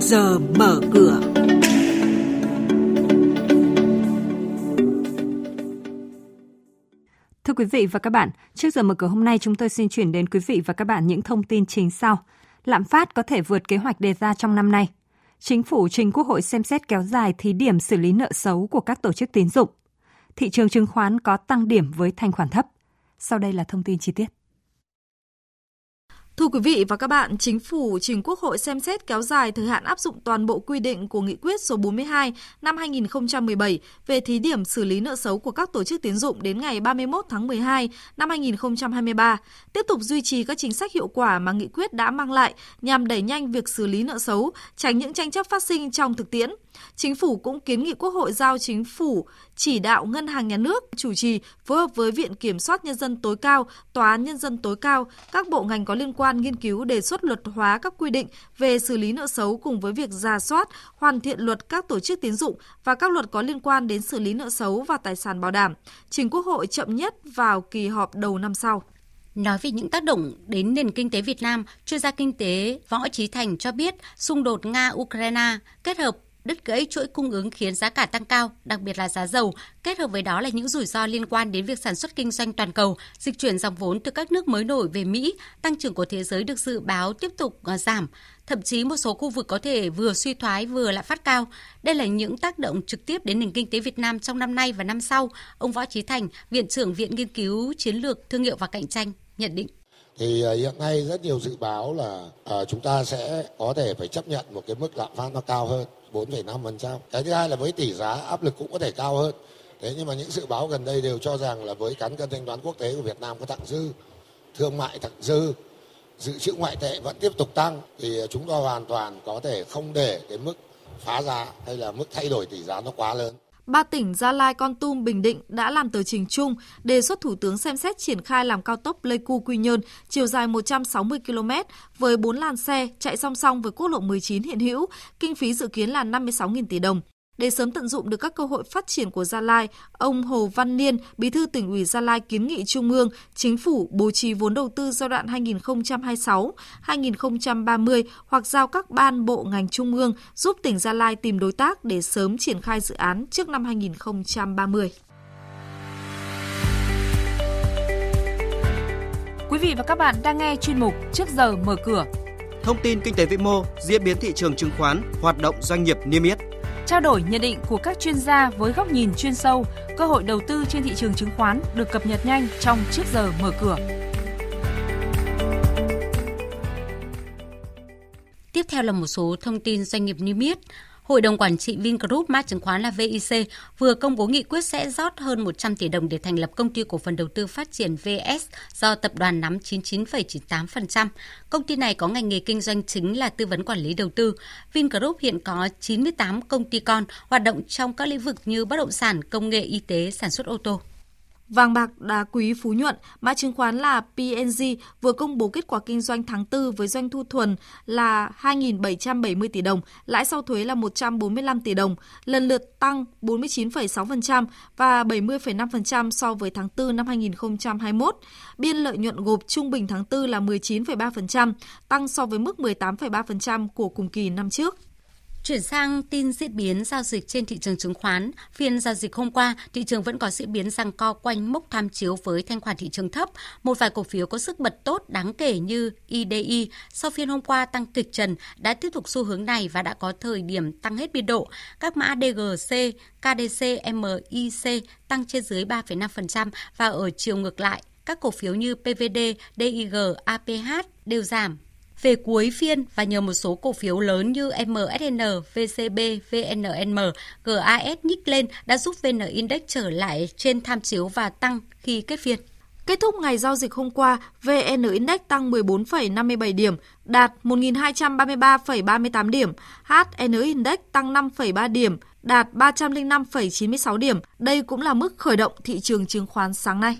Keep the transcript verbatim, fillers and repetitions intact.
trước giờ mở cửa. Thưa quý vị và các bạn, trước giờ mở cửa hôm nay chúng tôi xin chuyển đến quý vị và các bạn những thông tin chính sau. Lạm phát có thể vượt kế hoạch đề ra trong năm nay. Chính phủ trình Quốc hội xem xét kéo dài thí điểm xử lý nợ xấu của các tổ chức tín dụng. Thị trường chứng khoán có tăng điểm với thanh khoản thấp. Sau đây là thông tin chi tiết. Thưa quý vị và các bạn, Chính phủ trình Quốc hội xem xét kéo dài thời hạn áp dụng toàn bộ quy định của Nghị quyết số bốn mươi hai năm hai nghìn không trăm mười bảy về thí điểm xử lý nợ xấu của các tổ chức tín dụng đến ngày ba mươi mốt tháng mười hai năm hai nghìn không trăm hai mươi ba, tiếp tục duy trì các chính sách hiệu quả mà Nghị quyết đã mang lại nhằm đẩy nhanh việc xử lý nợ xấu, tránh những tranh chấp phát sinh trong thực tiễn. Chính phủ cũng kiến nghị Quốc hội giao Chính phủ chỉ đạo Ngân hàng Nhà nước chủ trì phối hợp với Viện Kiểm soát Nhân dân tối cao, Tòa án Nhân dân tối cao, các bộ ngành có liên quan nghiên cứu đề xuất luật hóa các quy định về xử lý nợ xấu cùng với việc rà soát, hoàn thiện luật các tổ chức tín dụng và các luật có liên quan đến xử lý nợ xấu và tài sản bảo đảm, trình Quốc hội chậm nhất vào kỳ họp đầu năm sau. Nói về những tác động đến nền kinh tế Việt Nam, chuyên gia kinh tế Võ Chí Thành cho biết xung đột Nga-Ukraine kết hợp đứt gãy chuỗi cung ứng khiến giá cả tăng cao, đặc biệt là giá dầu, kết hợp với đó là những rủi ro liên quan đến việc sản xuất kinh doanh toàn cầu, dịch chuyển dòng vốn từ các nước mới nổi về Mỹ, tăng trưởng của thế giới được dự báo tiếp tục giảm. Thậm chí một số khu vực có thể vừa suy thoái vừa lạm phát cao. Đây là những tác động trực tiếp đến nền kinh tế Việt Nam trong năm nay và năm sau. Ông Võ Chí Thành, Viện trưởng Viện Nghiên cứu Chiến lược Thương hiệu và Cạnh tranh, nhận định. Thì hiện nay rất nhiều dự báo là à, chúng ta sẽ có thể phải chấp nhận một cái mức lạm phát nó cao hơn bốn phẩy năm phần trăm. Cái thứ hai là với tỷ giá áp lực cũng có thể cao hơn. Thế nhưng mà những dự báo gần đây đều cho rằng là với cán cân thanh toán quốc tế của Việt Nam có thặng dư, thương mại thặng dư, dự trữ ngoại tệ vẫn tiếp tục tăng thì chúng ta hoàn toàn có thể không để cái mức phá giá hay là mức thay đổi tỷ giá nó quá lớn. Ba tỉnh Gia Lai, Kon Tum, Bình Định đã làm tờ trình chung đề xuất Thủ tướng xem xét triển khai làm cao tốc Pleiku Quy Nhơn chiều dài một trăm sáu mươi ki lô mét với bốn làn xe chạy song song với quốc lộ mười chín hiện hữu, kinh phí dự kiến là năm mươi sáu nghìn tỷ đồng. Để sớm tận dụng được các cơ hội phát triển của Gia Lai, ông Hồ Văn Niên, Bí thư Tỉnh ủy Gia Lai kiến nghị Trung ương, Chính phủ bố trí vốn đầu tư giai đoạn hai nghìn không trăm hai mươi sáu đến hai nghìn không trăm ba mươi hoặc giao các ban bộ ngành Trung ương giúp tỉnh Gia Lai tìm đối tác để sớm triển khai dự án trước năm hai nghìn không trăm ba mươi. Quý vị và các bạn đang nghe chuyên mục Trước giờ mở cửa. Thông tin kinh tế vĩ mô, diễn biến thị trường chứng khoán, hoạt động doanh nghiệp niêm yết. Trao đổi nhận định của các chuyên gia với góc nhìn chuyên sâu, cơ hội đầu tư trên thị trường chứng khoán được cập nhật nhanh trong Trước giờ mở cửa. Tiếp theo là một số thông tin doanh nghiệp niêm yết. Hội đồng Quản trị Vingroup, mã chứng khoán là vê i xê, vừa công bố nghị quyết sẽ rót hơn một trăm tỷ đồng để thành lập công ty cổ phần đầu tư phát triển vê ét do tập đoàn nắm chín mươi chín phẩy chín mươi tám phần trăm. Công ty này có ngành nghề kinh doanh chính là tư vấn quản lý đầu tư. Vingroup hiện có chín mươi tám công ty con hoạt động trong các lĩnh vực như bất động sản, công nghệ, y tế, sản xuất ô tô. Vàng bạc đá quý Phú Nhuận, mã chứng khoán là pê en giê vừa công bố kết quả kinh doanh tháng tư với doanh thu thuần là hai nghìn bảy trăm bảy mươi tỷ đồng, lãi sau thuế là một trăm bốn mươi lăm tỷ đồng, lần lượt tăng bốn mươi chín phẩy sáu phần trăm và bảy mươi phẩy năm phần trăm so với tháng tư năm hai nghìn không trăm hai mươi mốt. Biên lợi nhuận gộp trung bình tháng tư là mười chín phẩy ba phần trăm, tăng so với mức mười tám phẩy ba phần trăm của cùng kỳ năm trước. Chuyển sang tin diễn biến giao dịch trên thị trường chứng khoán. Phiên giao dịch hôm qua, thị trường vẫn có diễn biến giằng co quanh mốc tham chiếu với thanh khoản thị trường thấp. Một vài cổ phiếu có sức bật tốt đáng kể như i đê i sau phiên hôm qua tăng kịch trần đã tiếp tục xu hướng này và đã có thời điểm tăng hết biên độ. Các mã đê giê xê, ca đê xê, em i xê tăng trên dưới ba phẩy năm phần trăm và ở chiều ngược lại, các cổ phiếu như pê vê đê, đê i giê, a pê hát đều giảm. Về cuối phiên và nhờ một số cổ phiếu lớn như em ét en, vê xê bê, vê en en em, giê a ét nhích lên đã giúp vê en Index trở lại trên tham chiếu và tăng khi kết phiên. Kết thúc ngày giao dịch hôm qua, vê en Index tăng mười bốn phẩy năm mươi bảy điểm, đạt một nghìn hai trăm ba mươi ba phẩy ba mươi tám điểm, hát en Index tăng năm phẩy ba điểm, đạt ba trăm lẻ năm phẩy chín mươi sáu điểm. Đây cũng là mức khởi động thị trường chứng khoán sáng nay.